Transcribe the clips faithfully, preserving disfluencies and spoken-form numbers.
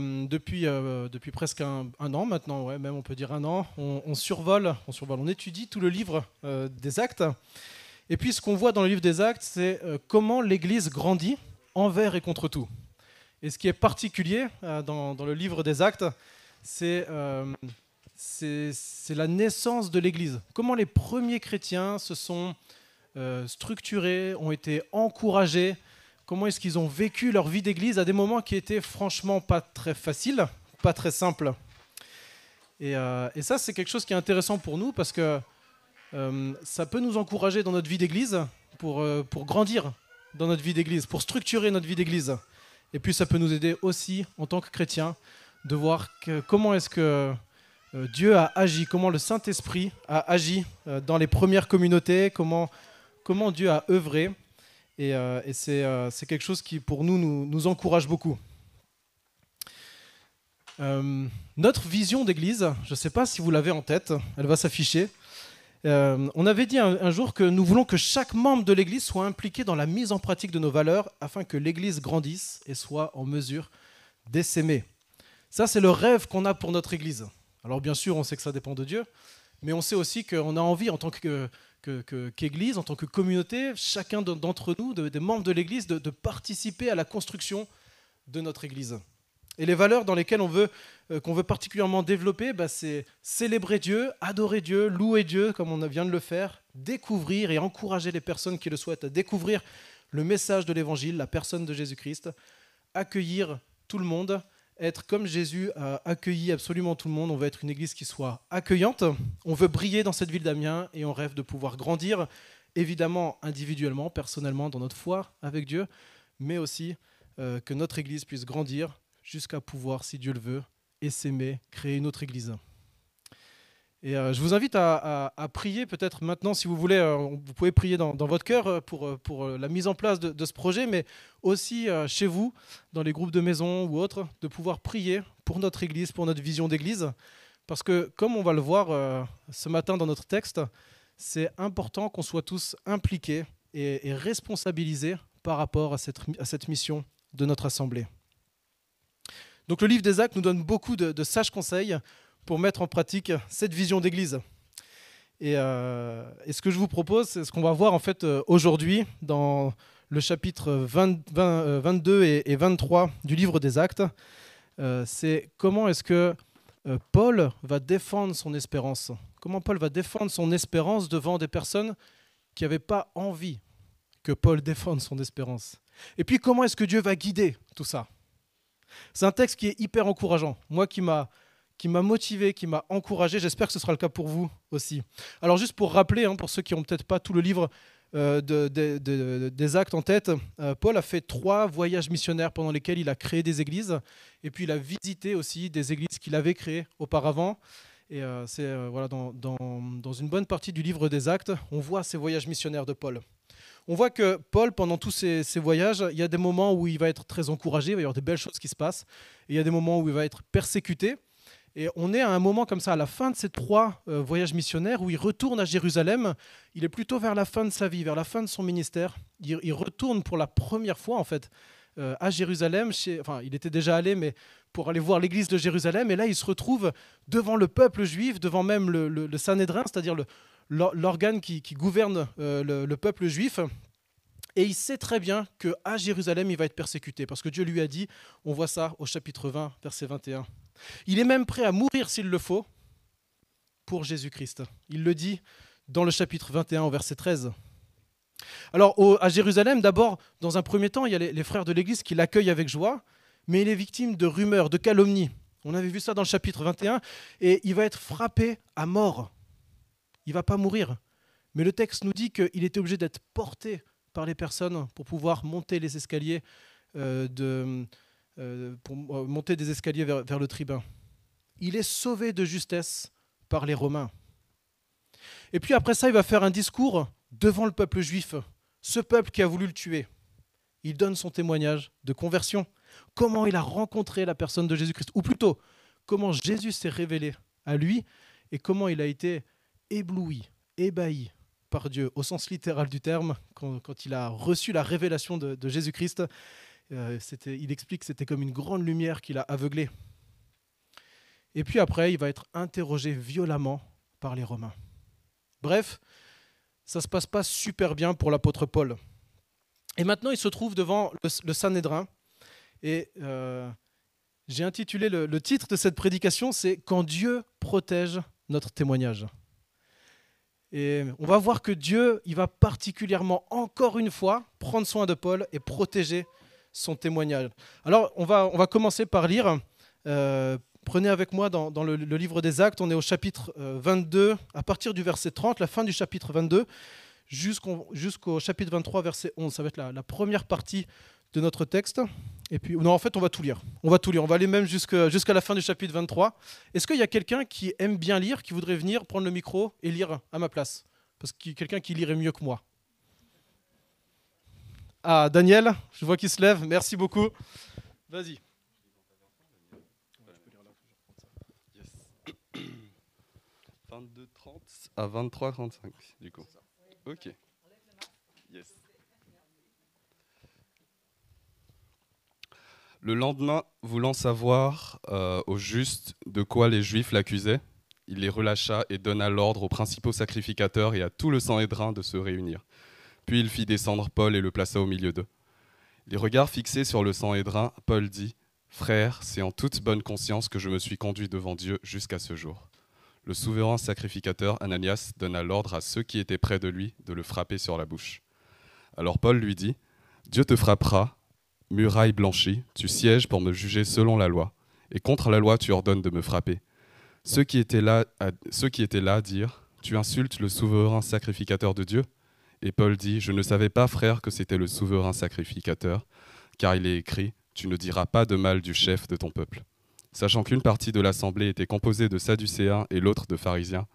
euh, depuis, euh, depuis presque un, un an maintenant, ouais, même on peut dire un an, on, on, survole, on survole, on étudie tout le livre euh, des Actes. Et puis ce qu'on voit dans le livre des Actes, c'est euh, comment l'Église grandit envers et contre tout. Et ce qui est particulier euh, dans, dans le livre des Actes, c'est euh, c'est la naissance de l'Église. Comment les premiers chrétiens se sont euh, structurés, ont été encouragés, comment est-ce qu'ils ont vécu leur vie d'Église à des moments qui étaient franchement pas très faciles, pas très simples. Et, euh, et ça, c'est quelque chose qui est intéressant pour nous parce que euh, ça peut nous encourager dans notre vie d'Église pour, euh, pour grandir dans notre vie d'Église, pour structurer notre vie d'Église. Et puis ça peut nous aider aussi en tant que chrétiens de voir que, comment est-ce que Dieu a agi, comment le Saint-Esprit a agi dans les premières communautés, comment, comment Dieu a œuvré. Et, euh, et c'est euh, quelque chose qui, pour nous, nous, nous encourage beaucoup. Euh, notre vision d'Église, je ne sais pas si vous l'avez en tête, elle va s'afficher. Euh, on avait dit un, un jour que nous voulons que chaque membre de l'Église soit impliqué dans la mise en pratique de nos valeurs afin que l'Église grandisse et soit en mesure d'essaimer. Ça, c'est le rêve qu'on a pour notre Église. Alors bien sûr, on sait que ça dépend de Dieu, mais on sait aussi qu'on a envie en tant que, que, que, qu'Église, en tant que communauté, chacun d'entre nous, de, des membres de l'Église, de, de participer à la construction de notre Église. Et les valeurs dans lesquelles on veut, euh, qu'on veut particulièrement développer, bah, c'est célébrer Dieu, adorer Dieu, louer Dieu, comme on vient de le faire, découvrir et encourager les personnes qui le souhaitent à découvrir le message de l'Évangile, la personne de Jésus-Christ, accueillir tout le monde, être comme Jésus a accueilli absolument tout le monde. On veut être une église qui soit accueillante. On veut briller dans cette ville d'Amiens et on rêve de pouvoir grandir, évidemment individuellement, personnellement, dans notre foi avec Dieu, mais aussi euh, que notre église puisse grandir jusqu'à pouvoir, si Dieu le veut, essaimer, créer une autre église. Et euh, je vous invite à, à, à prier peut-être maintenant, si vous voulez, euh, vous pouvez prier dans, dans votre cœur pour, pour la mise en place de, de ce projet, mais aussi euh, chez vous, dans les groupes de maison ou autres, de pouvoir prier pour notre Église, pour notre vision d'Église. Parce que, comme on va le voir euh, ce matin dans notre texte, c'est important qu'on soit tous impliqués et, et responsabilisés par rapport à cette, à cette mission de notre Assemblée. Donc le livre des Actes nous donne beaucoup de, de sages conseils pour mettre en pratique cette vision d'Église. Et, euh, et ce que je vous propose, c'est ce qu'on va voir en fait aujourd'hui dans le chapitre vingt, vingt, vingt-deux et, et vingt-trois du livre des Actes. Euh, c'est comment est-ce que euh, Paul va défendre son espérance. Comment Paul va défendre son espérance devant des personnes qui n'avaient pas envie que Paul défende son espérance. Et puis comment est-ce que Dieu va guider tout ça. C'est un texte qui est hyper encourageant. Moi qui m'a qui m'a motivé, qui m'a encouragé. J'espère que ce sera le cas pour vous aussi. Alors juste pour rappeler, hein, pour ceux qui n'ont peut-être pas tout le livre euh, de, de, de, des Actes en tête, euh, Paul a fait trois voyages missionnaires pendant lesquels il a créé des églises, et puis il a visité aussi des églises qu'il avait créées auparavant. Et euh, c'est euh, voilà, dans, dans, dans une bonne partie du livre des Actes, on voit ces voyages missionnaires de Paul. On voit que Paul, pendant tous ces, ces voyages, il y a des moments où il va être très encouragé, il va y avoir des belles choses qui se passent, et il y a des moments où il va être persécuté. Et on est à un moment comme ça, à la fin de ces trois euh, voyages missionnaires, où il retourne à Jérusalem. Il est plutôt vers la fin de sa vie, vers la fin de son ministère. Il, il retourne pour la première fois, en fait, euh, à Jérusalem. Chez, enfin, il était déjà allé, mais pour aller voir l'église de Jérusalem. Et là, il se retrouve devant le peuple juif, devant même le, le, le Sanhédrin, c'est-à-dire l'organe qui, qui gouverne euh, le, le peuple juif. Et il sait très bien qu'à Jérusalem, il va être persécuté, parce que Dieu lui a dit, on voit ça au chapitre vingt, verset vingt et un. Il est même prêt à mourir s'il le faut pour Jésus-Christ. Il le dit dans le chapitre vingt et un, au verset treize. Alors au, à Jérusalem, d'abord, dans un premier temps, il y a les, les frères de l'Église qui l'accueillent avec joie, mais il est victime de rumeurs, de calomnies. On avait vu ça dans le chapitre vingt et un, et il va être frappé à mort. Il ne va pas mourir. Mais le texte nous dit qu'il était obligé d'être porté par les personnes pour pouvoir monter les escaliers euh, de... pour monter des escaliers vers, vers le tribun. Il est sauvé de justesse par les Romains. Et puis après ça, il va faire un discours devant le peuple juif, ce peuple qui a voulu le tuer. Il donne son témoignage de conversion, comment il a rencontré la personne de Jésus-Christ, ou plutôt, comment Jésus s'est révélé à lui, et comment il a été ébloui, ébahi par Dieu, au sens littéral du terme, quand, quand il a reçu la révélation de, de Jésus-Christ. Euh, il explique que c'était comme une grande lumière qui l'a aveuglé. Et puis après, il va être interrogé violemment par les Romains. Bref, ça ne se passe pas super bien pour l'apôtre Paul. Et maintenant, il se trouve devant le, le Sanhédrin. Et euh, j'ai intitulé le, le titre de cette prédication, c'est « Quand Dieu protège notre témoignage ». Et on va voir que Dieu, il va particulièrement, encore une fois, prendre soin de Paul et protéger son témoignage. Alors, on va, on va commencer par lire. Euh, prenez avec moi dans, dans le, le livre des Actes, on est au chapitre vingt-deux, à partir du verset trente, la fin du chapitre vingt-deux, jusqu'au, jusqu'au chapitre vingt-trois, verset onze. Ça va être la, la première partie de notre texte. Et puis, non, en fait, on va tout lire. On va tout lire. On va aller même jusqu'à, jusqu'à la fin du chapitre vingt-trois. Est-ce qu'il y a quelqu'un qui aime bien lire, qui voudrait venir prendre le micro et lire à ma place? Parce qu'il y a quelqu'un qui lirait mieux que moi. Ah, Daniel, je vois qu'il se lève. Merci beaucoup. Vas-y. vingt-deux trente à vingt-trois quarante-cinq, du coup. Ok. Yes. Le lendemain, voulant savoir euh, au juste de quoi les Juifs l'accusaient, il les relâcha et donna l'ordre aux principaux sacrificateurs et à tout le Sanhédrin de se réunir. Puis il fit descendre Paul et le plaça au milieu d'eux. Les regards fixés sur le Sanhédrin, Paul dit « Frères, c'est en toute bonne conscience que je me suis conduit devant Dieu jusqu'à ce jour. » Le souverain sacrificateur Ananias donna l'ordre à ceux qui étaient près de lui de le frapper sur la bouche. Alors Paul lui dit « Dieu te frappera, muraille blanchie, tu sièges pour me juger selon la loi, et contre la loi tu ordonnes de me frapper. » Ceux qui étaient là, ceux qui étaient là dirent « Tu insultes le souverain sacrificateur de Dieu ?» Et Paul dit « Je ne savais pas, frère, que c'était le souverain sacrificateur, car il est écrit « Tu ne diras pas de mal du chef de ton peuple ». Sachant qu'une partie de l'assemblée était composée de Sadducéens et l'autre de Pharisiens,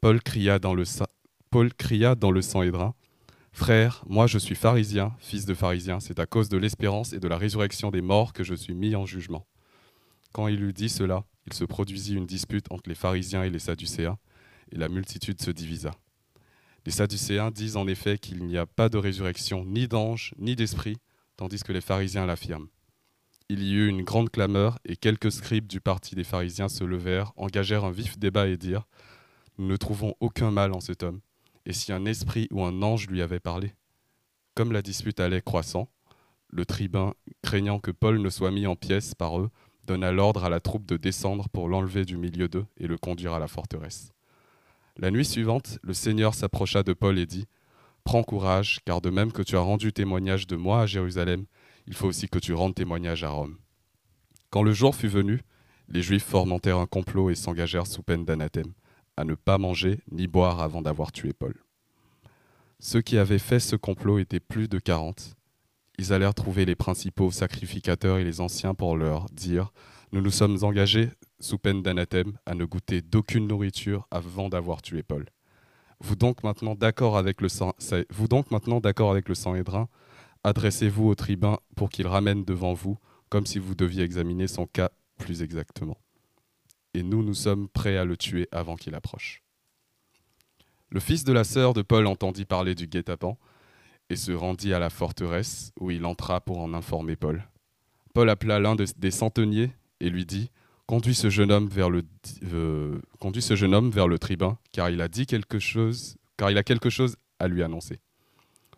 Paul cria dans le, sa- Paul cria dans le Sanhédrin « Frère, moi je suis pharisien, fils de pharisien, c'est à cause de l'espérance et de la résurrection des morts que je suis mis en jugement. » Quand il eut dit cela, il se produisit une dispute entre les pharisiens et les Sadducéens, et la multitude se divisa. Les Sadducéens disent en effet qu'il n'y a pas de résurrection ni d'ange ni d'esprit, tandis que les pharisiens l'affirment. Il y eut une grande clameur et quelques scribes du parti des pharisiens se levèrent, engagèrent un vif débat et dirent « Nous ne trouvons aucun mal en cet homme, et si un esprit ou un ange lui avait parlé ?» Comme la dispute allait croissant, le tribun, craignant que Paul ne soit mis en pièces par eux, donna l'ordre à la troupe de descendre pour l'enlever du milieu d'eux et le conduire à la forteresse. La nuit suivante, le Seigneur s'approcha de Paul et dit « Prends courage, car de même que tu as rendu témoignage de moi à Jérusalem, il faut aussi que tu rendes témoignage à Rome. » Quand le jour fut venu, les Juifs fomentèrent un complot et s'engagèrent sous peine d'anathème, à ne pas manger ni boire avant d'avoir tué Paul. Ceux qui avaient fait ce complot étaient plus de quarante. Ils allèrent trouver les principaux sacrificateurs et les anciens pour leur dire « Nous nous sommes engagés sous peine d'anathème à ne goûter d'aucune nourriture avant d'avoir tué Paul. Vous donc maintenant d'accord avec le Sanhédrin, adressez-vous au tribun pour qu'il ramène devant vous, comme si vous deviez examiner son cas plus exactement. Et nous, nous sommes prêts à le tuer avant qu'il approche. » Le fils de la sœur de Paul entendit parler du guet-apens et se rendit à la forteresse où il entra pour en informer Paul. Paul appela l'un des centeniers et lui dit « Conduis ce jeune homme vers le, euh, conduis ce jeune homme vers le tribun, car il a dit quelque chose, car il a quelque chose à lui annoncer. »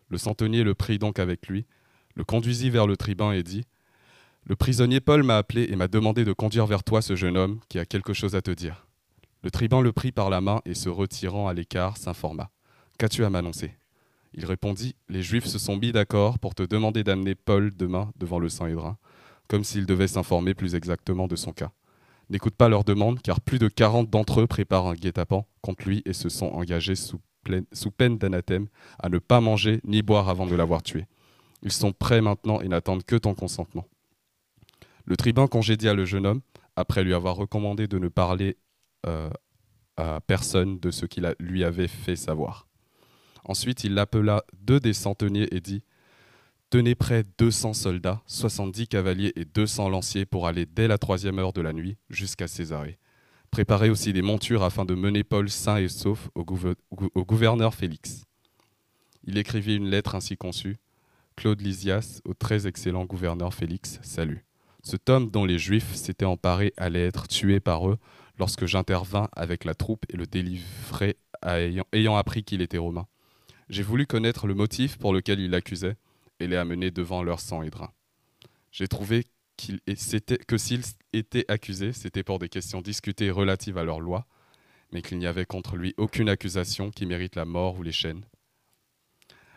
Le centenier le prit donc avec lui, le conduisit vers le tribun et dit « Le prisonnier Paul m'a appelé et m'a demandé de conduire vers toi ce jeune homme qui a quelque chose à te dire. » Le tribun le prit par la main et se retirant à l'écart s'informa « Qu'as-tu à m'annoncer ?» Il répondit « Les Juifs se sont mis d'accord pour te demander d'amener Paul demain devant le Sanhédrin, comme s'il devait s'informer plus exactement de son cas. N'écoute pas leur demande car plus de quarante d'entre eux préparent un guet-apens contre lui et se sont engagés sous sous peine d'anathème, à ne pas manger ni boire avant de l'avoir tué. Ils sont prêts maintenant et n'attendent que ton consentement. » Le tribun congédia le jeune homme, après lui avoir recommandé de ne parler euh, à personne de ce qu'il lui avait fait savoir. Ensuite, il appela deux des centeniers et dit « Tenez près deux cents soldats, soixante-dix cavaliers et deux cents lanciers pour aller dès la troisième heure de la nuit jusqu'à Césarée. Préparez aussi des montures afin de mener Paul sain et sauf au gouverneur Félix. » Il écrivit une lettre ainsi conçue, Claude Lysias, au très excellent gouverneur Félix, salut. Cet homme dont les Juifs s'étaient emparés allait être tué par eux lorsque j'intervins avec la troupe et le délivrai ayant, ayant appris qu'il était romain. J'ai voulu connaître le motif pour lequel il l'accusait et l'ai amené devant leur Sanhédrin. J'ai trouvé qu'il était, que s'il était accusé, c'était pour des questions discutées relatives à leur loi, mais qu'il n'y avait contre lui aucune accusation qui mérite la mort ou les chaînes.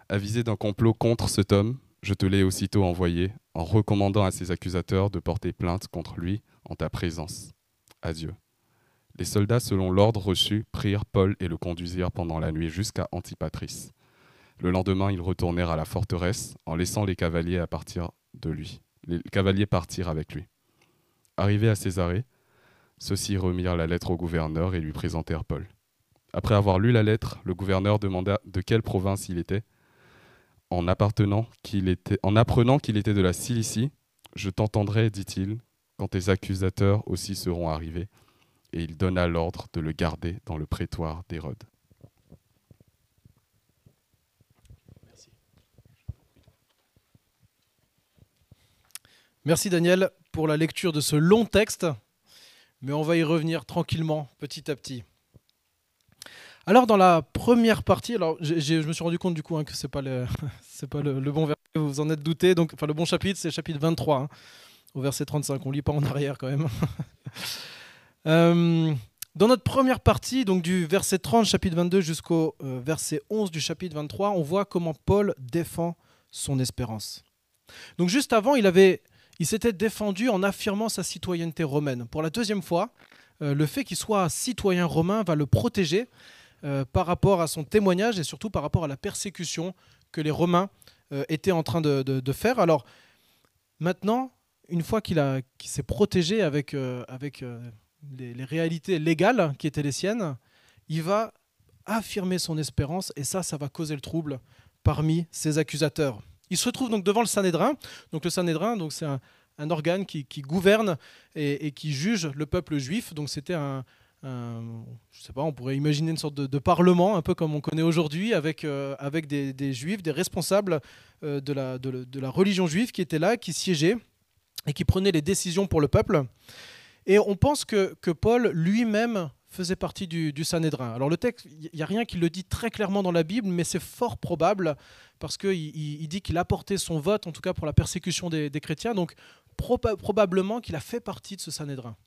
Avisé d'un complot contre cet homme, je te l'ai aussitôt envoyé en recommandant à ses accusateurs de porter plainte contre lui en ta présence. Adieu. Les soldats, selon l'ordre reçu, prirent Paul et le conduisirent pendant la nuit jusqu'à Antipatrice. Le lendemain, ils retournèrent à la forteresse en laissant les cavaliers à partir de lui. Les cavaliers partirent avec lui. Arrivés à Césarée, ceux-ci remirent la lettre au gouverneur et lui présentèrent Paul. Après avoir lu la lettre, le gouverneur demanda de quelle province il était. En, appartenant qu'il était, en apprenant qu'il était de la Cilicie, je t'entendrai, dit-il, quand tes accusateurs aussi seront arrivés. Et il donna l'ordre de le garder dans le prétoire d'Hérode. Merci. Merci Daniel pour la lecture de ce long texte, mais on va y revenir tranquillement, petit à petit. Alors dans la première partie, alors j'ai, j'ai, je me suis rendu compte du coup hein, que ce n'est pas, le, c'est pas le, le bon verset, vous vous en êtes douté, donc enfin le bon chapitre c'est le chapitre vingt-trois, hein, au verset trente-cinq, on ne lit pas en arrière quand même. Euh, dans notre première partie, donc du verset trente, chapitre vingt-deux, jusqu'au euh, verset onze du chapitre vingt-trois, on voit comment Paul défend son espérance. Donc juste avant, il, avait, il s'était défendu en affirmant sa citoyenneté romaine. Pour la deuxième fois, euh, le fait qu'il soit citoyen romain va le protéger euh, par rapport à son témoignage et surtout par rapport à la persécution que les Romains euh, étaient en train de, de, de faire. Alors maintenant, une fois qu'il, a, qu'il s'est protégé avec... Euh, avec euh, Les, les réalités légales qui étaient les siennes, il va affirmer son espérance et ça, ça va causer le trouble parmi ses accusateurs. Il se retrouve donc devant le Sanhédrin. Donc le Sanhédrin, donc c'est un, un organe qui, qui gouverne et, et qui juge le peuple juif. Donc c'était un, un je sais pas, on pourrait imaginer une sorte de, de parlement, un peu comme on connaît aujourd'hui, avec, euh, avec des, des juifs, des responsables euh, de, la, de, de la religion juive qui étaient là, qui siégeaient et qui prenaient les décisions pour le peuple. Et on pense que, que Paul lui-même faisait partie du, du Sanhédrin. Alors le texte, il n'y a rien qui le dit très clairement dans la Bible, mais c'est fort probable parce qu'il il dit qu'il apportait son vote, en tout cas pour la persécution des, des chrétiens, donc proba- probablement qu'il a fait partie de ce Sanhédrin.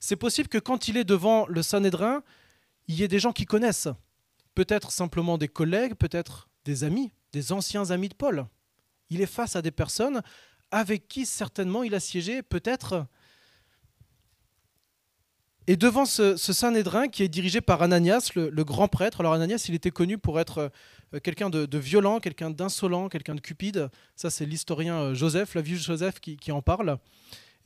C'est possible que quand il est devant le Sanhédrin, il y ait des gens qui connaissent, peut-être simplement des collègues, peut-être des amis, des anciens amis de Paul. Il est face à des personnes avec qui certainement il a siégé, peut-être... Et devant ce, ce Sanhédrin qui est dirigé par Ananias, le, le grand prêtre. Alors Ananias, il était connu pour être quelqu'un de, de violent, quelqu'un d'insolent, quelqu'un de cupide. Ça, c'est l'historien Joseph, la vieux Joseph, qui, qui en parle.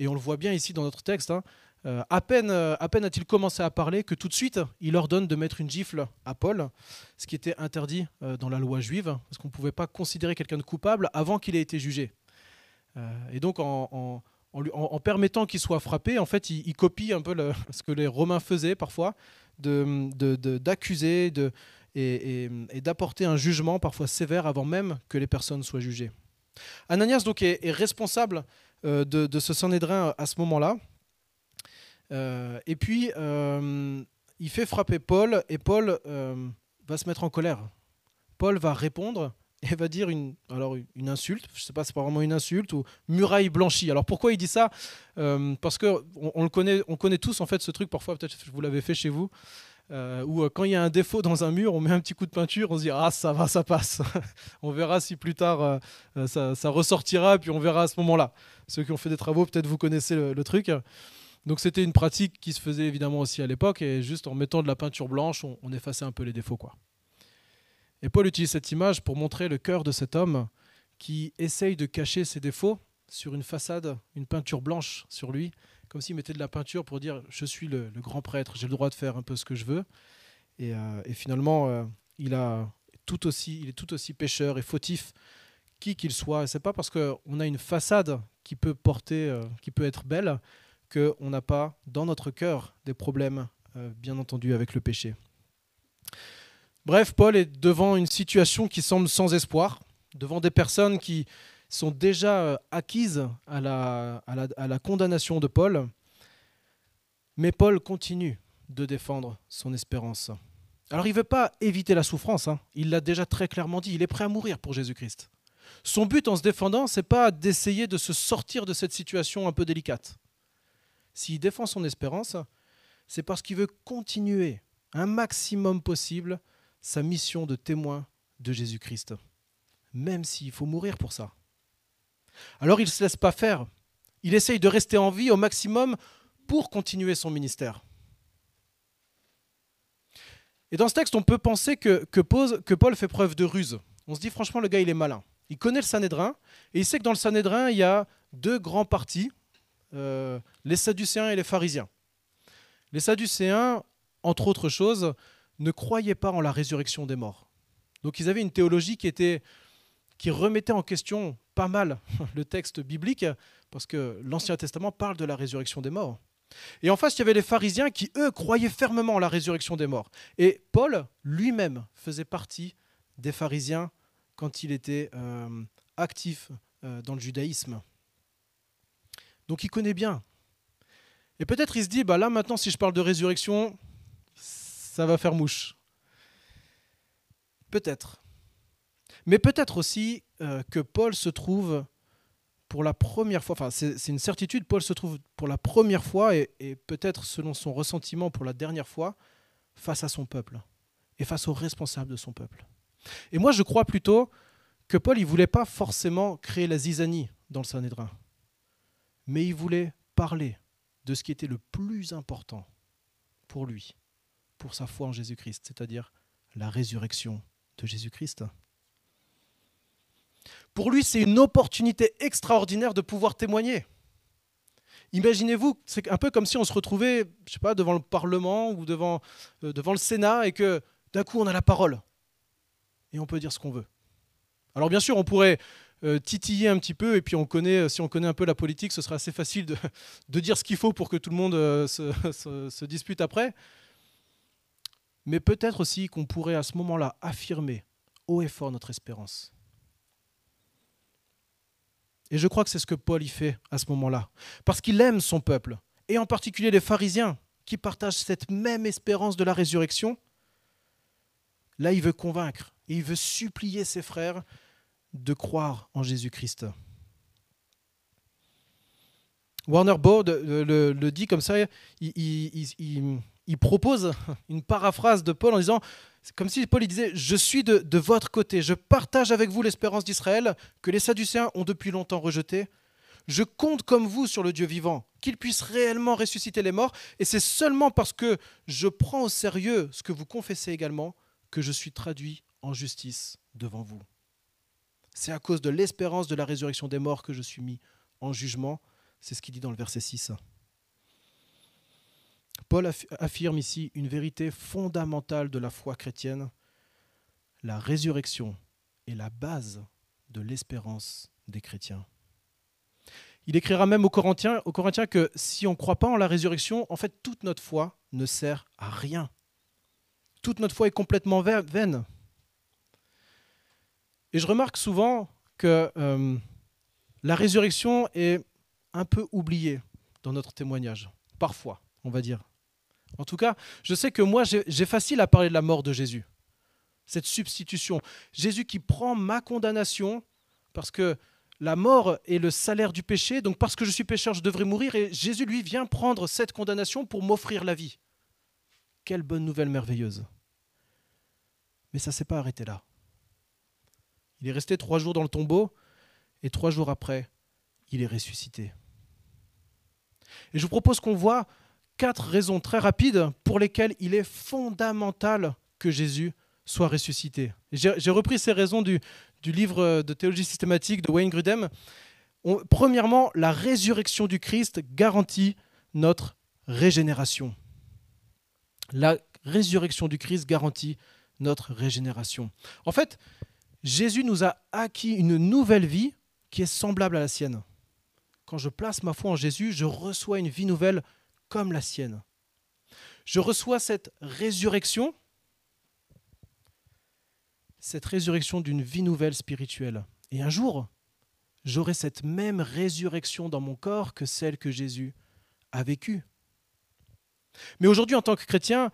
Et on le voit bien ici dans notre texte. Hein. Euh, à peine, à peine a-t-il commencé à parler que tout de suite, il ordonne de mettre une gifle à Paul, ce qui était interdit dans la loi juive, parce qu'on ne pouvait pas considérer quelqu'un de coupable avant qu'il ait été jugé. Euh, et donc, en... en En, lui, en, en permettant qu'il soit frappé, en fait, il, il copie un peu le, ce que les Romains faisaient parfois, de, de, de, d'accuser de, et, et, et d'apporter un jugement parfois sévère avant même que les personnes soient jugées. Ananias donc est, est responsable euh, de, de ce Sanhédrin à ce moment-là. Euh, et puis, euh, il fait frapper Paul et Paul euh, va se mettre en colère. Paul va répondre. Et va dire une, alors une insulte, je ne sais pas si c'est pas vraiment une insulte, ou muraille blanchie. Alors pourquoi il dit ça euh, Parce qu'on on le connaît, on connaît tous en fait ce truc, parfois peut-être vous l'avez fait chez vous, euh, où quand il y a un défaut dans un mur, on met un petit coup de peinture, on se dit « Ah ça va, ça passe ». On verra si plus tard euh, ça, ça ressortira, puis on verra à ce moment-là. Ceux qui ont fait des travaux, peut-être vous connaissez le, le truc. Donc c'était une pratique qui se faisait évidemment aussi à l'époque, et juste en mettant de la peinture blanche, on, on effaçait un peu les défauts, quoi. Et Paul utilise cette image pour montrer le cœur de cet homme qui essaye de cacher ses défauts sur une façade, une peinture blanche sur lui, comme s'il mettait de la peinture pour dire « je suis le, le grand prêtre, j'ai le droit de faire un peu ce que je veux ». Et, euh, et finalement, euh, il, a tout aussi, il est tout aussi pécheur et fautif, qui qu'il soit. Et ce n'est pas parce qu'on a une façade qui peut porter, euh, qui peut être belle, qu'on n'a pas dans notre cœur des problèmes, euh, bien entendu, avec le péché. Bref, Paul est devant une situation qui semble sans espoir, devant des personnes qui, sont déjà acquises à la, à la, à la condamnation de Paul. Mais Paul continue de défendre son espérance. Alors il ne veut pas éviter la souffrance, hein. Il l'a déjà très clairement dit, il est prêt à mourir pour Jésus-Christ. Son but en se défendant, ce n'est pas d'essayer de se sortir de cette situation un peu délicate. S'il défend son espérance, c'est parce qu'il veut continuer un maximum possible sa mission de témoin de Jésus-Christ, même s'il faut mourir pour ça. Alors il ne se laisse pas faire, il essaye de rester en vie au maximum pour continuer son ministère. Et dans ce texte, on peut penser que, que, Paul, que Paul fait preuve de ruse. On se dit franchement, le gars, il est malin. Il connaît le Sanhédrin, et il sait que dans le Sanhédrin, il y a deux grands partis, euh, les Sadducéens et les Pharisiens. Les Sadducéens, entre autres choses, ne croyaient pas en la résurrection des morts. Donc ils avaient une théologie qui, était, qui remettait en question pas mal le texte biblique, parce que l'Ancien Testament parle de la résurrection des morts. Et en face, il y avait les pharisiens qui, eux, croyaient fermement en la résurrection des morts. Et Paul, lui-même, faisait partie des pharisiens quand il était euh, actif euh, dans le judaïsme. Donc il connaît bien. Et peut-être il se dit, bah là maintenant, si je parle de résurrection, ça va faire mouche. Peut-être. Mais peut-être aussi euh, que Paul se trouve... pour la première fois, enfin c'est une certitude, Paul se trouve pour la première fois et, et peut-être selon son ressentiment pour la dernière fois, face à son peuple et face aux responsables de son peuple. Et moi je crois plutôt que Paul il voulait pas forcément créer la zizanie dans le Sanhédrin, mais il voulait parler de ce qui était le plus important pour lui, pour sa foi en Jésus-Christ, c'est-à-dire la résurrection de Jésus-Christ. Pour lui, c'est une opportunité extraordinaire de pouvoir témoigner. Imaginez-vous, c'est un peu comme si on se retrouvait, je sais pas, devant le Parlement ou devant, euh, devant le Sénat et que d'un coup, on a la parole et on peut dire ce qu'on veut. Alors bien sûr, on pourrait euh, titiller un petit peu et puis on connaît, si on connaît un peu la politique, ce sera assez facile de, de dire ce qu'il faut pour que tout le monde euh, se, se, se dispute après. Mais peut-être aussi qu'on pourrait à ce moment-là affirmer haut et fort notre espérance. Et je crois que c'est ce que Paul y fait à ce moment-là. Parce qu'il aime son peuple, et en particulier les pharisiens, qui partagent cette même espérance de la résurrection. Là, il veut convaincre, et il veut supplier ses frères de croire en Jésus-Christ. Warner Baud le, le, le dit comme ça, il, il, il, il propose une paraphrase de Paul en disant, c'est comme si Paul disait « Je suis de, de votre côté, je partage avec vous l'espérance d'Israël que les Sadducéens ont depuis longtemps rejetée. Je compte comme vous sur le Dieu vivant, qu'il puisse réellement ressusciter les morts. Et c'est seulement parce que je prends au sérieux ce que vous confessez également que je suis traduit en justice devant vous. C'est à cause de l'espérance de la résurrection des morts que je suis mis en jugement. » C'est ce qu'il dit dans le verset six. Paul affirme ici une vérité fondamentale de la foi chrétienne. La résurrection est la base de l'espérance des chrétiens. Il écrira même aux Corinthiens, aux Corinthiens que si on ne croit pas en la résurrection, en fait, toute notre foi ne sert à rien. Toute notre foi est complètement vaine. Et je remarque souvent que euh, la résurrection est un peu oubliée dans notre témoignage, parfois. On va dire. En tout cas, je sais que moi, j'ai facile à parler de la mort de Jésus. Cette substitution. Jésus qui prend ma condamnation, parce que la mort est le salaire du péché, donc parce que je suis pécheur, je devrais mourir, et Jésus, lui, vient prendre cette condamnation pour m'offrir la vie. Quelle bonne nouvelle merveilleuse. Mais ça ne s'est pas arrêté là. Il est resté trois jours dans le tombeau, et trois jours après, il est ressuscité. Et je vous propose qu'on voit quatre raisons très rapides pour lesquelles il est fondamental que Jésus soit ressuscité. J'ai repris ces raisons du, du livre de théologie systématique de Wayne Grudem. On, premièrement, la résurrection du Christ garantit notre régénération. La résurrection du Christ garantit notre régénération. En fait, Jésus nous a acquis une nouvelle vie qui est semblable à la sienne. Quand je place ma foi en Jésus, je reçois une vie nouvelle comme la sienne. Je reçois cette résurrection, cette résurrection d'une vie nouvelle spirituelle. Et un jour, j'aurai cette même résurrection dans mon corps que celle que Jésus a vécue. Mais aujourd'hui, en tant que chrétien,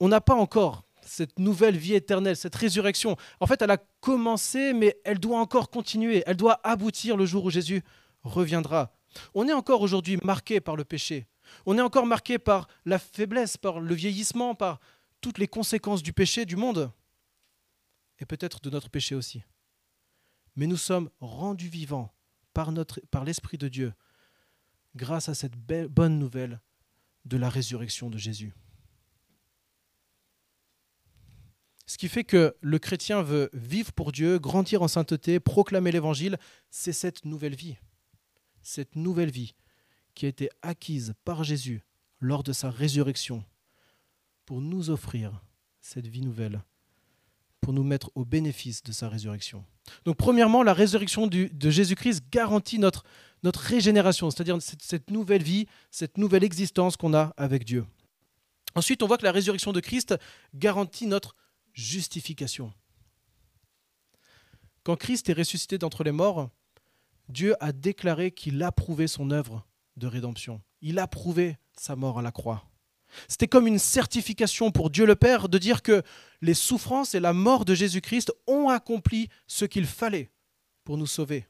on n'a pas encore cette nouvelle vie éternelle, cette résurrection. En fait, elle a commencé, mais elle doit encore continuer. Elle doit aboutir le jour où Jésus reviendra. On est encore aujourd'hui marqué par le péché. On est encore marqué par la faiblesse, par le vieillissement, par toutes les conséquences du péché du monde et peut-être de notre péché aussi. Mais nous sommes rendus vivants par, notre, par l'Esprit de Dieu grâce à cette belle, bonne nouvelle de la résurrection de Jésus. Ce qui fait que le chrétien veut vivre pour Dieu, grandir en sainteté, proclamer l'Évangile, c'est cette nouvelle vie. Cette nouvelle vie qui a été acquise par Jésus lors de sa résurrection pour nous offrir cette vie nouvelle, pour nous mettre au bénéfice de sa résurrection. Donc premièrement, la résurrection du, de Jésus-Christ garantit notre, notre régénération, c'est-à-dire cette, cette nouvelle vie, cette nouvelle existence qu'on a avec Dieu. Ensuite, on voit que la résurrection de Christ garantit notre justification. Quand Christ est ressuscité d'entre les morts, Dieu a déclaré qu'il approuvait son œuvre de rédemption. Il approuvait sa mort à la croix. C'était comme une certification pour Dieu le Père de dire que les souffrances et la mort de Jésus-Christ ont accompli ce qu'il fallait pour nous sauver.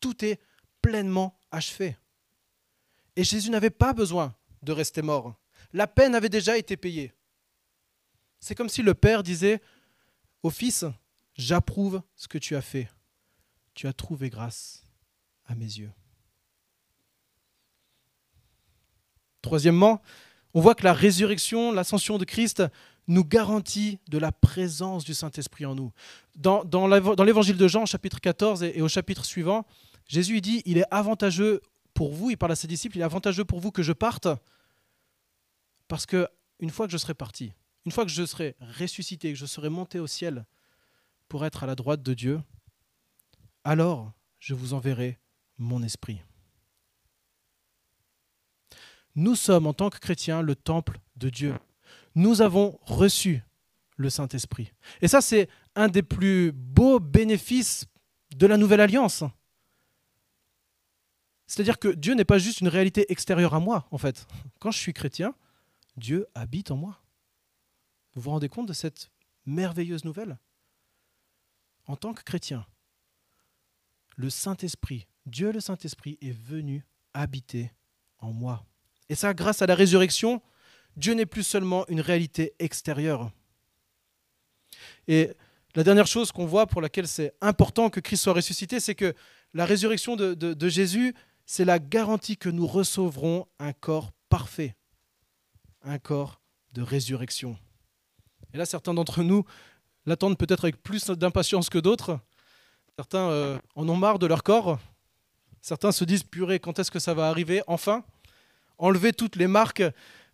Tout est pleinement achevé. Et Jésus n'avait pas besoin de rester mort. La peine avait déjà été payée. C'est comme si le Père disait au Fils, « J'approuve ce que tu as fait. Tu as trouvé grâce à mes yeux. » Troisièmement, on voit que la résurrection, l'ascension de Christ, nous garantit de la présence du Saint-Esprit en nous. Dans, dans l'évangile de Jean, chapitre quatorze et, et au chapitre suivant, Jésus dit « Il est avantageux pour vous, il parle à ses disciples, il est avantageux pour vous que je parte, parce qu'une fois que je serai parti, une fois que je serai ressuscité, que je serai monté au ciel pour être à la droite de Dieu, alors je vous enverrai mon esprit. » Nous sommes, en tant que chrétiens, le temple de Dieu. Nous avons reçu le Saint-Esprit. Et ça, c'est un des plus beaux bénéfices de la Nouvelle Alliance. C'est-à-dire que Dieu n'est pas juste une réalité extérieure à moi, en fait. Quand je suis chrétien, Dieu habite en moi. Vous vous rendez compte de cette merveilleuse nouvelle? En tant que chrétien, le Saint-Esprit, Dieu le Saint-Esprit, est venu habiter en moi. Et ça, grâce à la résurrection, Dieu n'est plus seulement une réalité extérieure. Et la dernière chose qu'on voit pour laquelle c'est important que Christ soit ressuscité, c'est que la résurrection de, de, de Jésus, c'est la garantie que nous recevrons un corps parfait, un corps de résurrection. Et là, certains d'entre nous l'attendent peut-être avec plus d'impatience que d'autres. Certains euh, en ont marre de leur corps. Certains se disent, purée, quand est-ce que ça va arriver enfin ? Enlever toutes les marques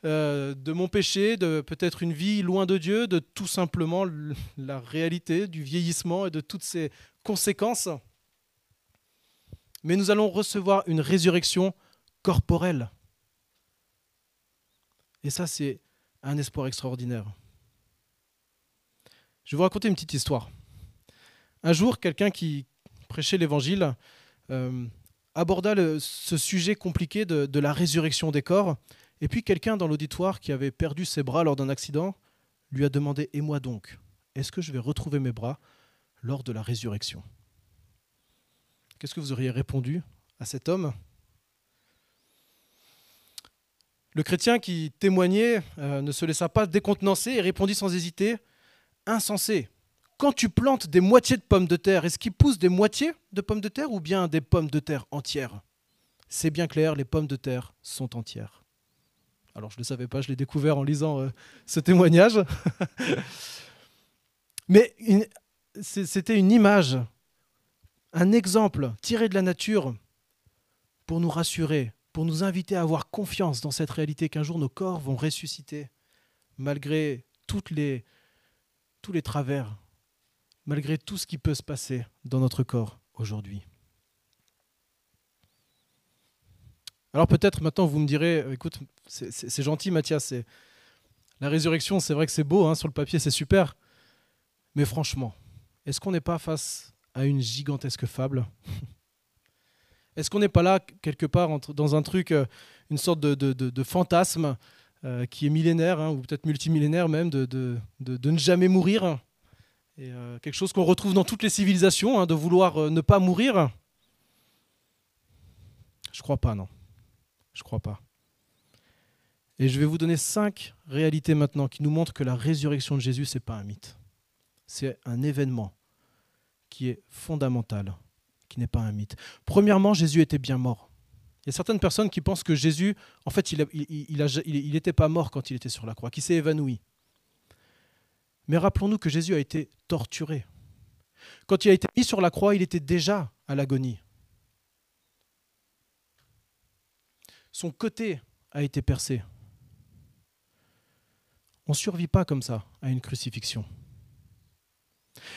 euh, de mon péché, de peut-être une vie loin de Dieu, de tout simplement la réalité du vieillissement et de toutes ses conséquences. Mais nous allons recevoir une résurrection corporelle. Et ça, c'est un espoir extraordinaire. Je vais vous raconter une petite histoire. Un jour, quelqu'un qui prêchait l'Évangile euh, aborda le, ce sujet compliqué de, de la résurrection des corps. Et puis quelqu'un dans l'auditoire qui avait perdu ses bras lors d'un accident lui a demandé « Et moi donc, est-ce que je vais retrouver mes bras lors de la résurrection ?» Qu'est-ce que vous auriez répondu à cet homme? Le chrétien qui témoignait euh, ne se laissa pas décontenancer et répondit sans hésiter « Insensé ! Quand tu plantes des moitiés de pommes de terre, est-ce qu'il pousse des moitiés de pommes de terre ou bien des pommes de terre entières? C'est bien clair, les pommes de terre sont entières. » Alors, je ne le savais pas, je l'ai découvert en lisant euh, ce témoignage. Mais une, c'était une image, un exemple tiré de la nature pour nous rassurer, pour nous inviter à avoir confiance dans cette réalité qu'un jour nos corps vont ressusciter malgré toutes les, tous les travers, malgré tout ce qui peut se passer dans notre corps aujourd'hui. Alors peut-être maintenant vous me direz, écoute, c'est, c'est, c'est gentil Mathias, c'est... la résurrection c'est vrai que c'est beau, hein, sur le papier c'est super, mais franchement, est-ce qu'on n'est pas face à une gigantesque fable Est-ce qu'on n'est pas là, quelque part, entre, dans un truc, une sorte de, de, de, de fantasme euh, qui est millénaire, hein, ou peut-être multimillénaire même, de, de, de, de ne jamais mourir? Et, euh, quelque chose qu'on retrouve dans toutes les civilisations, hein, de vouloir euh, ne pas mourir? Je crois pas, non. Je crois pas. Et je vais vous donner cinq réalités maintenant qui nous montrent que la résurrection de Jésus, ce n'est pas un mythe. C'est un événement qui est fondamental, qui n'est pas un mythe. Premièrement, Jésus était bien mort. Il y a certaines personnes qui pensent que Jésus, en fait, il n'était il, il il, il pas mort quand il était sur la croix, qu'il s'est évanoui. Mais rappelons-nous que Jésus a été torturé. Quand il a été mis sur la croix, il était déjà à l'agonie. Son côté a été percé. On ne survit pas comme ça à une crucifixion.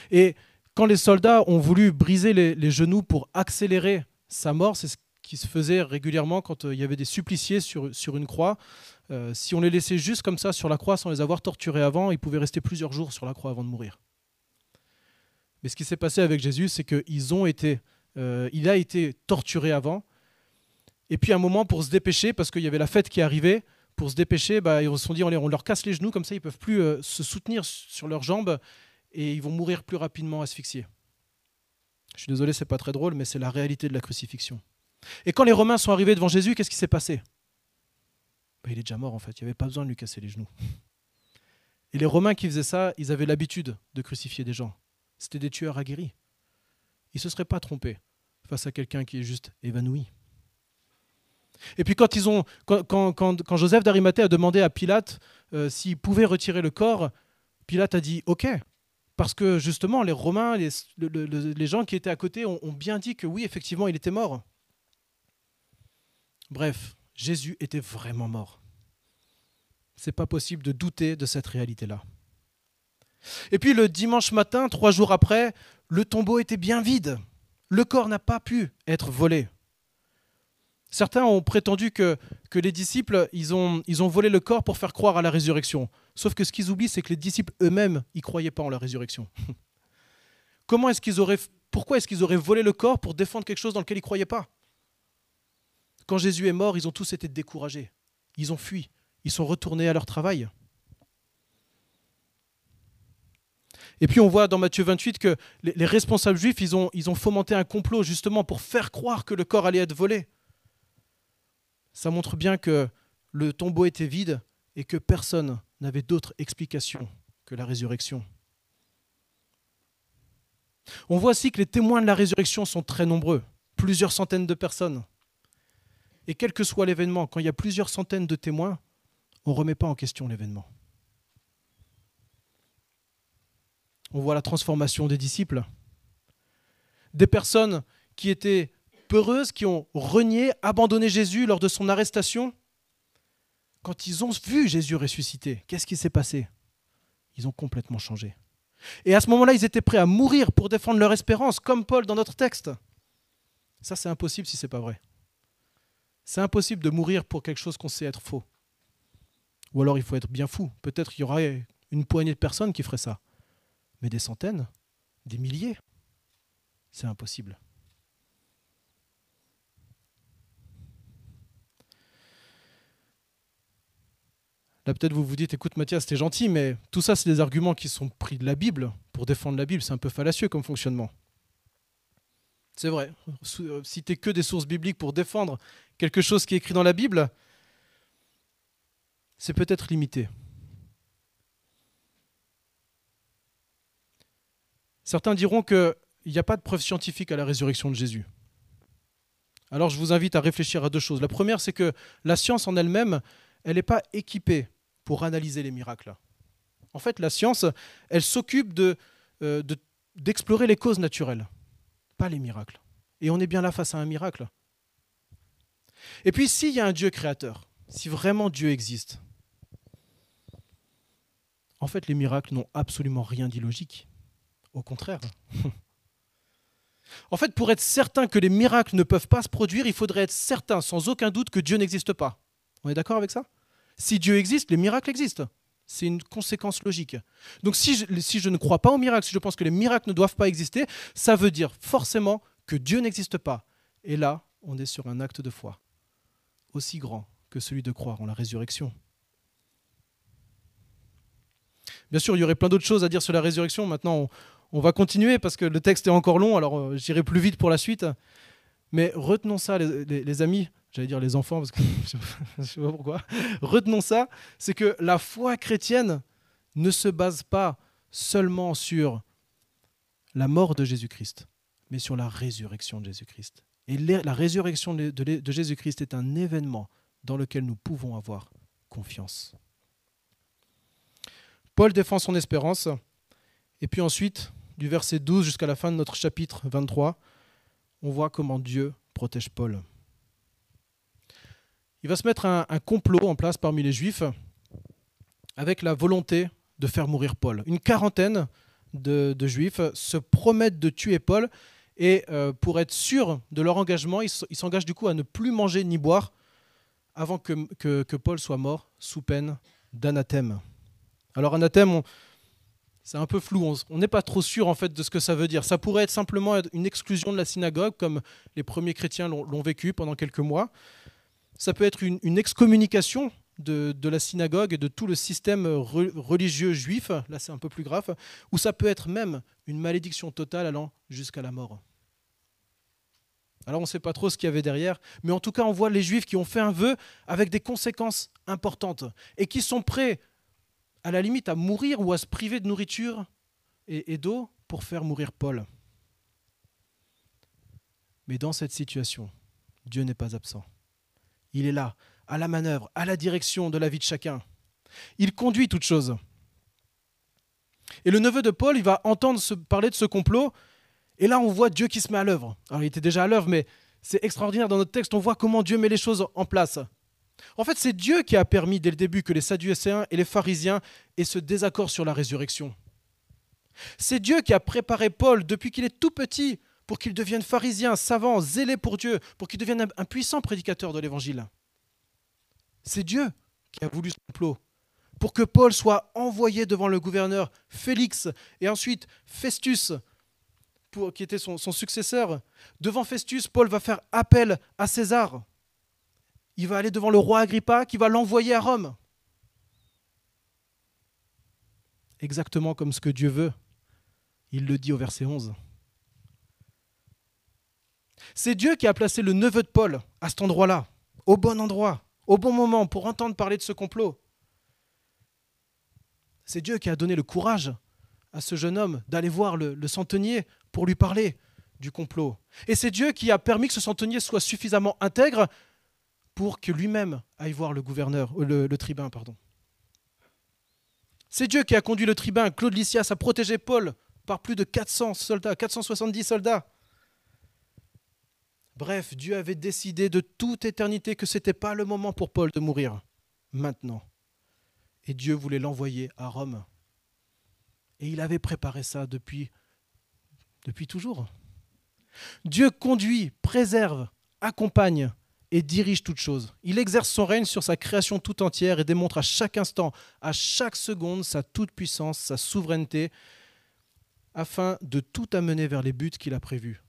Et quand les soldats ont voulu briser les, les genoux pour accélérer sa mort, c'est ce qui se faisait régulièrement quand euh, il y avait des suppliciés sur, sur une croix, euh, si on les laissait juste comme ça sur la croix sans les avoir torturés avant, ils pouvaient rester plusieurs jours sur la croix avant de mourir. Mais ce qui s'est passé avec Jésus, c'est qu'ils ont été, euh, il a été torturé avant, et puis à un moment pour se dépêcher, parce qu'il y avait la fête qui arrivait, pour se dépêcher, bah, ils se sont dit, on leur casse les genoux, comme ça ils ne peuvent plus euh, se soutenir sur leurs jambes et ils vont mourir plus rapidement asphyxiés. Je suis désolé, ce n'est pas très drôle, mais c'est la réalité de la crucifixion. Et quand les Romains sont arrivés devant Jésus, qu'est-ce qui s'est passé? Ben, il est déjà mort en fait, il n'y avait pas besoin de lui casser les genoux. Et les Romains qui faisaient ça, ils avaient l'habitude de crucifier des gens. C'était des tueurs aguerris. Ils ne se seraient pas trompés face à quelqu'un qui est juste évanoui. Et puis quand, ils ont, quand, quand, quand, quand Joseph d'Arimathée a demandé à Pilate euh, s'il pouvait retirer le corps, Pilate a dit « Ok ». Parce que justement, les Romains, les, le, le, les gens qui étaient à côté ont, ont bien dit que oui, effectivement, il était mort. Bref, Jésus était vraiment mort. C'est pas possible de douter de cette réalité-là. Et puis le dimanche matin, trois jours après, le tombeau était bien vide. Le corps n'a pas pu être volé. Certains ont prétendu que, que les disciples, ils ont, ils ont volé le corps pour faire croire à la résurrection. Sauf que ce qu'ils oublient, c'est que les disciples eux-mêmes, ils ne croyaient pas en la résurrection. Comment est-ce qu'ils auraient, pourquoi est-ce qu'ils auraient volé le corps pour défendre quelque chose dans lequel ils ne croyaient pas? Quand Jésus est mort, ils ont tous été découragés. Ils ont fui. Ils sont retournés à leur travail. Et puis on voit dans Matthieu vingt-huit que les, les responsables juifs, ils ont, ils ont fomenté un complot justement pour faire croire que le corps allait être volé. Ça montre bien que le tombeau était vide et que personne n'avait d'autre explication que la résurrection. On voit aussi que les témoins de la résurrection sont très nombreux, plusieurs centaines de personnes. Et quel que soit l'événement, quand il y a plusieurs centaines de témoins, on ne remet pas en question l'événement. On voit la transformation des disciples. Des personnes qui étaient peureuses, qui ont renié, abandonné Jésus lors de son arrestation. Quand ils ont vu Jésus ressuscité, qu'est-ce qui s'est passé? Ils ont complètement changé. Et à ce moment-là, ils étaient prêts à mourir pour défendre leur espérance, comme Paul dans notre texte. Ça, c'est impossible si ce n'est pas vrai. C'est impossible de mourir pour quelque chose qu'on sait être faux. Ou alors, il faut être bien fou. Peut-être qu'il y aura une poignée de personnes qui feraient ça. Mais des centaines, des milliers, c'est impossible. Là, peut-être vous vous dites, écoute Mathias, t'es gentil, mais tout ça, c'est des arguments qui sont pris de la Bible. Pour défendre la Bible, c'est un peu fallacieux comme fonctionnement. C'est vrai. Si t'es que des sources bibliques pour défendre quelque chose qui est écrit dans la Bible, c'est peut-être limité. Certains diront qu'il n'y a pas de preuve scientifique à la résurrection de Jésus. Alors, je vous invite à réfléchir à deux choses. La première, c'est que la science en elle-même, elle n'est pas équipée pour analyser les miracles. En fait, la science, elle s'occupe de, euh, de, d'explorer les causes naturelles, pas les miracles. Et on est bien là face à un miracle. Et puis, s'il y a un Dieu créateur, si vraiment Dieu existe, en fait, les miracles n'ont absolument rien d'illogique. Au contraire. En fait, pour être certain que les miracles ne peuvent pas se produire, il faudrait être certain, sans aucun doute, que Dieu n'existe pas. On est d'accord avec ça? Si Dieu existe, les miracles existent. C'est une conséquence logique. Donc si je, si je ne crois pas aux miracles, si je pense que les miracles ne doivent pas exister, ça veut dire forcément que Dieu n'existe pas. Et là, on est sur un acte de foi aussi grand que celui de croire en la résurrection. Bien sûr, il y aurait plein d'autres choses à dire sur la résurrection. Maintenant, on, on va continuer parce que le texte est encore long, alors euh, j'irai plus vite pour la suite. Mais retenons ça, les, les, les amis, j'allais dire les enfants, parce que je ne sais pas pourquoi. Retenons ça, c'est que la foi chrétienne ne se base pas seulement sur la mort de Jésus-Christ, mais sur la résurrection de Jésus-Christ. Et la résurrection de, de, de Jésus-Christ est un événement dans lequel nous pouvons avoir confiance. Paul défend son espérance, et puis ensuite, du verset douze jusqu'à la fin de notre chapitre vingt-trois, on voit comment Dieu protège Paul. Il va se mettre un, un complot en place parmi les Juifs avec la volonté de faire mourir Paul. Une quarantaine de, de Juifs se promettent de tuer Paul, et euh, pour être sûrs de leur engagement, ils s'engagent du coup à ne plus manger ni boire avant que, que, que Paul soit mort sous peine d'anathème. Alors anathème, c'est un peu flou, on n'est pas trop sûr en fait de ce que ça veut dire. Ça pourrait être simplement une exclusion de la synagogue, comme les premiers chrétiens l'ont vécu pendant quelques mois. Ça peut être une, une excommunication de, de la synagogue et de tout le système re, religieux juif, là c'est un peu plus grave, ou ça peut être même une malédiction totale allant jusqu'à la mort. Alors on ne sait pas trop ce qu'il y avait derrière, mais en tout cas on voit les Juifs qui ont fait un vœu avec des conséquences importantes et qui sont prêts à la limite à mourir ou à se priver de nourriture et, et d'eau pour faire mourir Paul. Mais dans cette situation, Dieu n'est pas absent. Il est là, à la manœuvre, à la direction de la vie de chacun. Il conduit toutes choses. Et le neveu de Paul, il va entendre se parler de ce complot. Et là, on voit Dieu qui se met à l'œuvre. Alors, il était déjà à l'œuvre, mais c'est extraordinaire. Dans notre texte, on voit comment Dieu met les choses en place. En fait, c'est Dieu qui a permis dès le début que les Sadducéens et les Pharisiens aient ce désaccord sur la résurrection. C'est Dieu qui a préparé Paul depuis qu'il est tout petit pour qu'il devienne pharisien, savant, zélé pour Dieu, pour qu'il devienne un puissant prédicateur de l'Évangile. C'est Dieu qui a voulu ce complot pour que Paul soit envoyé devant le gouverneur Félix et ensuite Festus, pour, qui était son, son successeur. Devant Festus, Paul va faire appel à César. Il va aller devant le roi Agrippa qui va l'envoyer à Rome. Exactement comme ce que Dieu veut. Il le dit au verset onze. C'est Dieu qui a placé le neveu de Paul à cet endroit-là, au bon endroit, au bon moment, pour entendre parler de ce complot. C'est Dieu qui a donné le courage à ce jeune homme d'aller voir le, le centenier pour lui parler du complot. Et c'est Dieu qui a permis que ce centenier soit suffisamment intègre pour que lui-même aille voir le gouverneur, euh, le, le tribun, pardon. C'est Dieu qui a conduit le tribun, Claude Lysias, à protéger Paul par plus de quatre cents soldats, quatre cent soixante-dix soldats. Bref, Dieu avait décidé de toute éternité que ce n'était pas le moment pour Paul de mourir, maintenant. Et Dieu voulait l'envoyer à Rome. Et il avait préparé ça depuis, depuis toujours. Dieu conduit, préserve, accompagne et dirige toutes choses. Il exerce son règne sur sa création toute entière et démontre à chaque instant, à chaque seconde, sa toute-puissance, sa souveraineté, afin de tout amener vers les buts qu'il a prévus.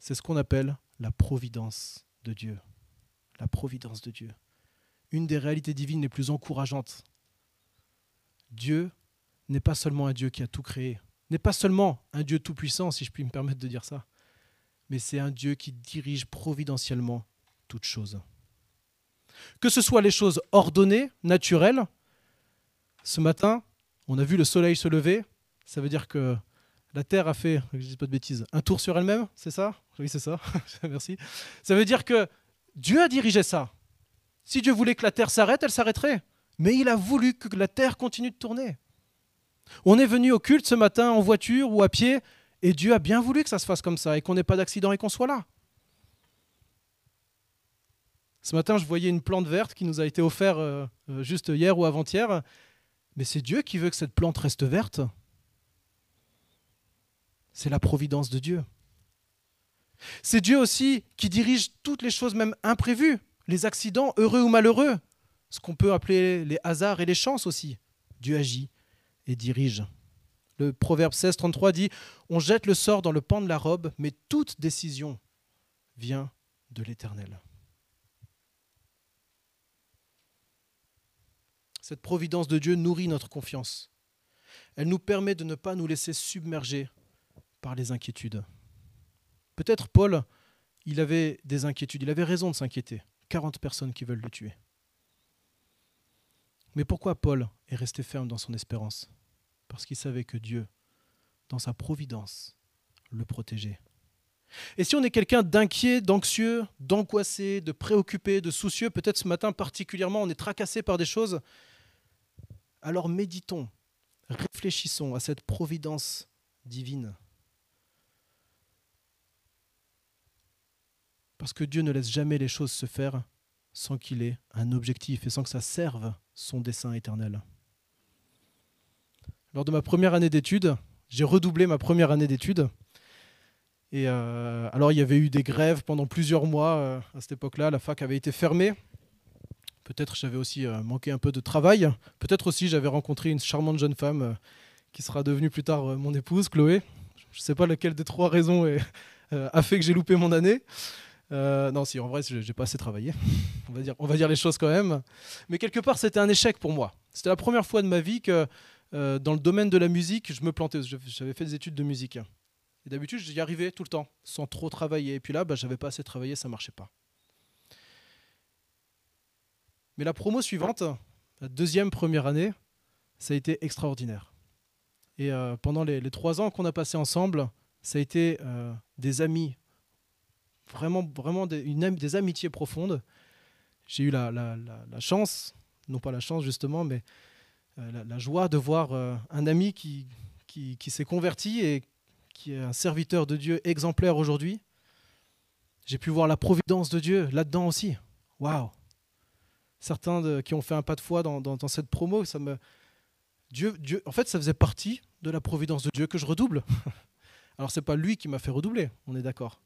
C'est ce qu'on appelle la providence de Dieu. La providence de Dieu. Une des réalités divines les plus encourageantes. Dieu n'est pas seulement un Dieu qui a tout créé, n'est pas seulement un Dieu tout-puissant, si je puis me permettre de dire ça, mais c'est un Dieu qui dirige providentiellement toutes choses. Que ce soit les choses ordonnées, naturelles. Ce matin, on a vu le soleil se lever. Ça veut dire que la Terre a fait, je ne dis pas de bêtises, un tour sur elle-même, c'est ça ? Oui, c'est ça. Merci. Ça veut dire que Dieu a dirigé ça. Si Dieu voulait que la Terre s'arrête, elle s'arrêterait. Mais il a voulu que la Terre continue de tourner. On est venu au culte ce matin en voiture ou à pied, et Dieu a bien voulu que ça se fasse comme ça, et qu'on n'ait pas d'accident et qu'on soit là. Ce matin, je voyais une plante verte qui nous a été offerte euh, juste hier ou avant-hier. Mais c'est Dieu qui veut que cette plante reste verte. C'est la providence de Dieu. C'est Dieu aussi qui dirige toutes les choses, même imprévues, les accidents, heureux ou malheureux, ce qu'on peut appeler les hasards et les chances aussi. Dieu agit et dirige. Le proverbe seize, trente-trois dit « On jette le sort dans le pan de la robe, mais toute décision vient de l'Éternel. Cette providence de Dieu nourrit notre confiance. Elle nous permet de ne pas nous laisser submerger par les inquiétudes. Peut-être Paul, il avait des inquiétudes, il avait raison de s'inquiéter. quarante personnes qui veulent le tuer. Mais pourquoi Paul est resté ferme dans son espérance ? Parce qu'il savait que Dieu, dans sa providence, le protégeait. Et si on est quelqu'un d'inquiet, d'anxieux, d'angoissé, de préoccupé, de soucieux, peut-être ce matin particulièrement, on est tracassé par des choses, alors méditons, réfléchissons à cette providence divine. Parce que Dieu ne laisse jamais les choses se faire sans qu'il ait un objectif et sans que ça serve son dessein éternel. Lors de ma première année d'études, j'ai redoublé ma première année d'études. Et euh, alors, il y avait eu des grèves pendant plusieurs mois. Euh, à cette époque-là, la fac avait été fermée. Peut-être j'avais aussi euh, manqué un peu de travail. Peut-être aussi j'avais rencontré une charmante jeune femme euh, qui sera devenue plus tard euh, mon épouse, Chloé. Je ne sais pas laquelle des trois raisons est, euh, a fait que j'ai loupé mon année. Euh, non, si, en vrai, j'ai pas assez travaillé. on va dire, on va dire les choses quand même. Mais quelque part, c'était un échec pour moi. C'était la première fois de ma vie que euh, dans le domaine de la musique, je me plantais. J'avais fait des études de musique. Et d'habitude, j'y arrivais tout le temps, sans trop travailler. Et puis là, bah, j'avais pas assez travaillé, ça marchait pas. Mais la promo suivante, la deuxième première année, ça a été extraordinaire. Et euh, pendant les, les trois ans qu'on a passés ensemble, ça a été euh, des amis. Vraiment, vraiment des, une am- des amitiés profondes. J'ai eu la, la, la, la chance, non pas la chance justement, mais euh, la, la joie de voir euh, un ami qui, qui, qui s'est converti et qui est un serviteur de Dieu exemplaire aujourd'hui. J'ai pu voir la providence de Dieu là-dedans aussi. Waouh! Certains de, qui ont fait un pas de foi dans, dans, dans cette promo, ça me... Dieu, Dieu, en fait, ça faisait partie de la providence de Dieu que je redouble. Alors, ce n'est pas lui qui m'a fait redoubler, on est d'accord.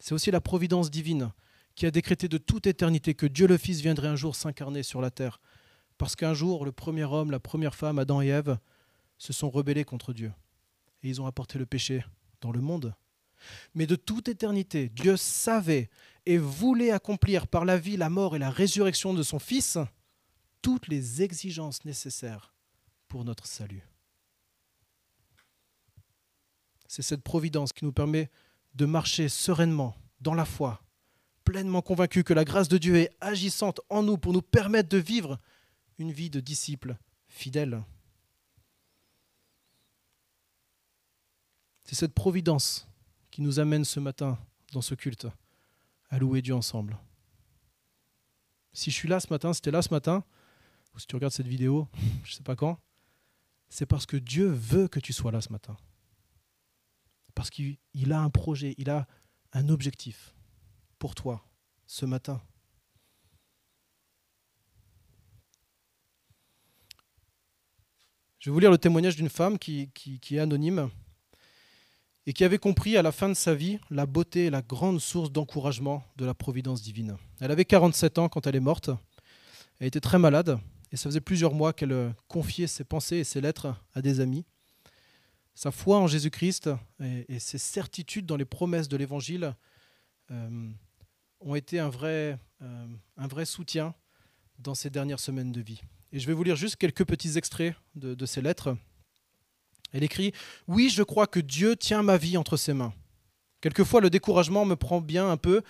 C'est aussi la providence divine qui a décrété de toute éternité que Dieu le Fils viendrait un jour s'incarner sur la terre. Parce qu'un jour, le premier homme, la première femme, Adam et Ève, se sont rebellés contre Dieu. Et ils ont apporté le péché dans le monde. Mais de toute éternité, Dieu savait et voulait accomplir par la vie, la mort et la résurrection de son Fils toutes les exigences nécessaires pour notre salut. C'est cette providence qui nous permet de marcher sereinement dans la foi, pleinement convaincu que la grâce de Dieu est agissante en nous pour nous permettre de vivre une vie de disciples fidèles. C'est cette providence qui nous amène ce matin dans ce culte à louer Dieu ensemble. Si je suis là ce matin, si tu es là ce matin, ou si tu regardes cette vidéo, je ne sais pas quand, c'est parce que Dieu veut que tu sois là ce matin. Parce qu'il a un projet, il a un objectif pour toi ce matin. Je vais vous lire le témoignage d'une femme qui, qui, qui est anonyme et qui avait compris à la fin de sa vie la beauté et la grande source d'encouragement de la providence divine. Elle avait quarante-sept ans quand elle est morte. Elle était très malade et ça faisait plusieurs mois qu'elle confiait ses pensées et ses lettres à des amis. Sa foi en Jésus-Christ et ses certitudes dans les promesses de l'Évangile euh, ont été un vrai, euh, un vrai soutien dans ces dernières semaines de vie. Et je vais vous lire juste quelques petits extraits de, de ces lettres. Elle écrit « Oui, je crois que Dieu tient ma vie entre ses mains. Quelquefois, le découragement me prend bien un peu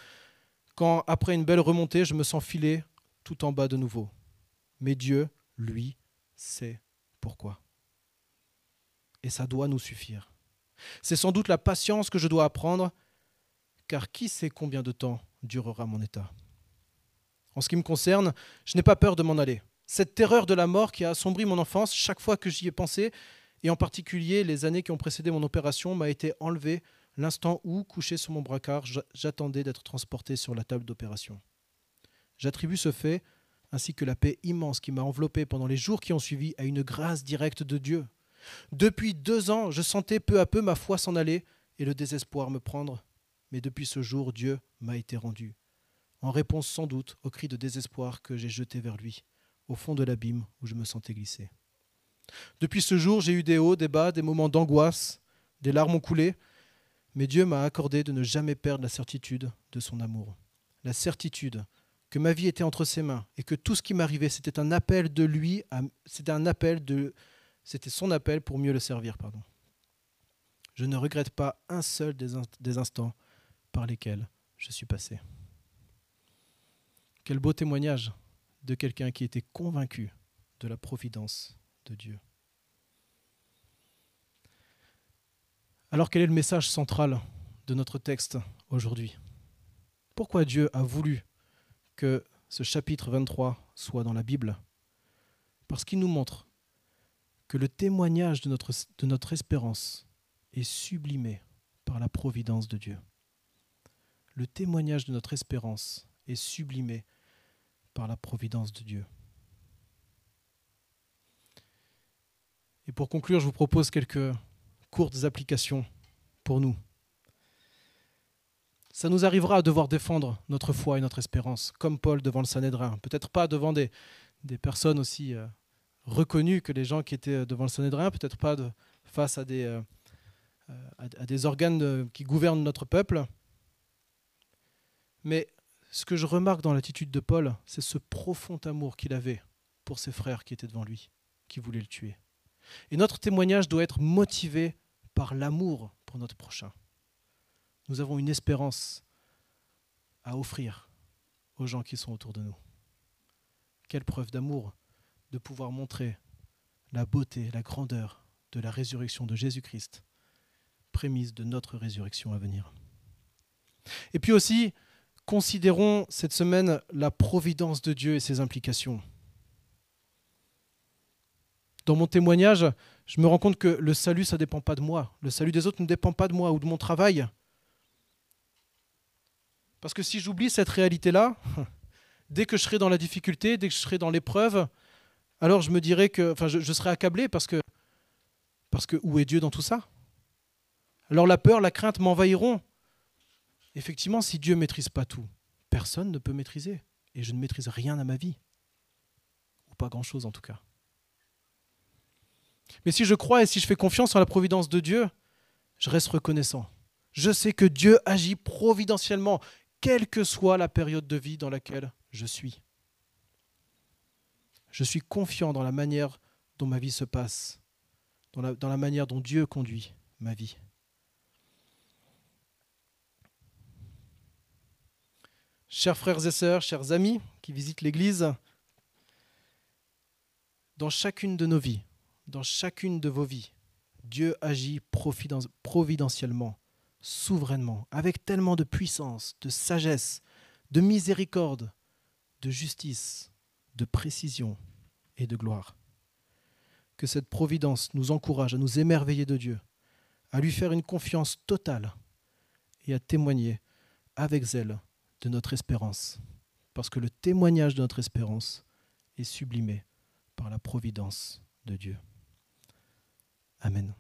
quand, après une belle remontée, je me sens filer tout en bas de nouveau. Mais Dieu, lui, sait pourquoi. » Et ça doit nous suffire. C'est sans doute la patience que je dois apprendre, car qui sait combien de temps durera mon état. En ce qui me concerne, je n'ai pas peur de m'en aller. Cette terreur de la mort qui a assombri mon enfance chaque fois que j'y ai pensé, et en particulier les années qui ont précédé mon opération, m'a été enlevée l'instant où, couché sur mon brancard, j'attendais d'être transporté sur la table d'opération. J'attribue ce fait, ainsi que la paix immense qui m'a enveloppé pendant les jours qui ont suivi, à une grâce directe de Dieu. Depuis deux ans, je sentais peu à peu ma foi s'en aller et le désespoir me prendre. Mais depuis ce jour, Dieu m'a été rendu, en réponse sans doute au cri de désespoir que j'ai jeté vers lui, au fond de l'abîme où je me sentais glisser. Depuis ce jour, j'ai eu des hauts, des bas, des moments d'angoisse, Des larmes ont coulé, mais Dieu m'a accordé de ne jamais perdre la certitude de son amour. La certitude que ma vie était entre ses mains et que tout ce qui m'arrivait, c'était un appel de lui, c'était un appel de, c'était son appel pour mieux le servir. Pardon. Je ne regrette pas un seul des, in- des instants par lesquels je suis passé. Quel beau témoignage de quelqu'un qui était convaincu de la providence de Dieu. Alors quel est le message central de notre texte aujourd'hui ? Pourquoi Dieu a voulu que ce chapitre vingt-trois soit dans la Bible ? Parce qu'il nous montre que le témoignage de notre, de notre espérance est sublimé par la providence de Dieu. Le témoignage de notre espérance est sublimé par la providence de Dieu. Et pour conclure, je vous propose quelques courtes applications pour nous. Ça nous arrivera à devoir défendre notre foi et notre espérance, comme Paul devant le Sanhédrin. Peut-être pas devant des, des personnes aussi euh, reconnues que les gens qui étaient devant le Sanhédrin, peut-être pas de, face à des, euh, à, à des organes de, qui gouvernent notre peuple. Mais ce que je remarque dans l'attitude de Paul, c'est ce profond amour qu'il avait pour ses frères qui étaient devant lui, qui voulaient le tuer. Et notre témoignage doit être motivé par l'amour pour notre prochain. Nous avons une espérance à offrir aux gens qui sont autour de nous. Quelle preuve d'amour de pouvoir montrer la beauté, la grandeur de la résurrection de Jésus-Christ, prémisse de notre résurrection à venir. Et puis aussi, considérons cette semaine la providence de Dieu et ses implications. Dans mon témoignage, je me rends compte que le salut, ça ne dépend pas de moi. Le salut des autres ne dépend pas de moi ou de mon travail. Parce que si j'oublie cette réalité-là, dès que je serai dans la difficulté, dès que je serai dans l'épreuve, alors je me dirai que, enfin, je, je serai accablé parce que, parce que où est Dieu dans tout ça ? Alors la peur, la crainte m'envahiront. Effectivement, si Dieu ne maîtrise pas tout, personne ne peut maîtriser. Et je ne maîtrise rien à ma vie. Ou pas grand-chose en tout cas. Mais si je crois et si je fais confiance en la providence de Dieu, je reste reconnaissant. Je sais que Dieu agit providentiellement, quelle que soit la période de vie dans laquelle je suis. Je suis confiant dans la manière dont ma vie se passe, dans la, dans la manière dont Dieu conduit ma vie. Chers frères et sœurs, chers amis qui visitent l'Église, dans chacune de nos vies, dans chacune de vos vies, Dieu agit providentiellement, souverainement, avec tellement de puissance, de sagesse, de miséricorde, de justice, de précision et de gloire. Que cette providence nous encourage à nous émerveiller de Dieu, à lui faire une confiance totale et à témoigner avec zèle de notre espérance, parce que le témoignage de notre espérance est sublimé par la providence de Dieu. Amen.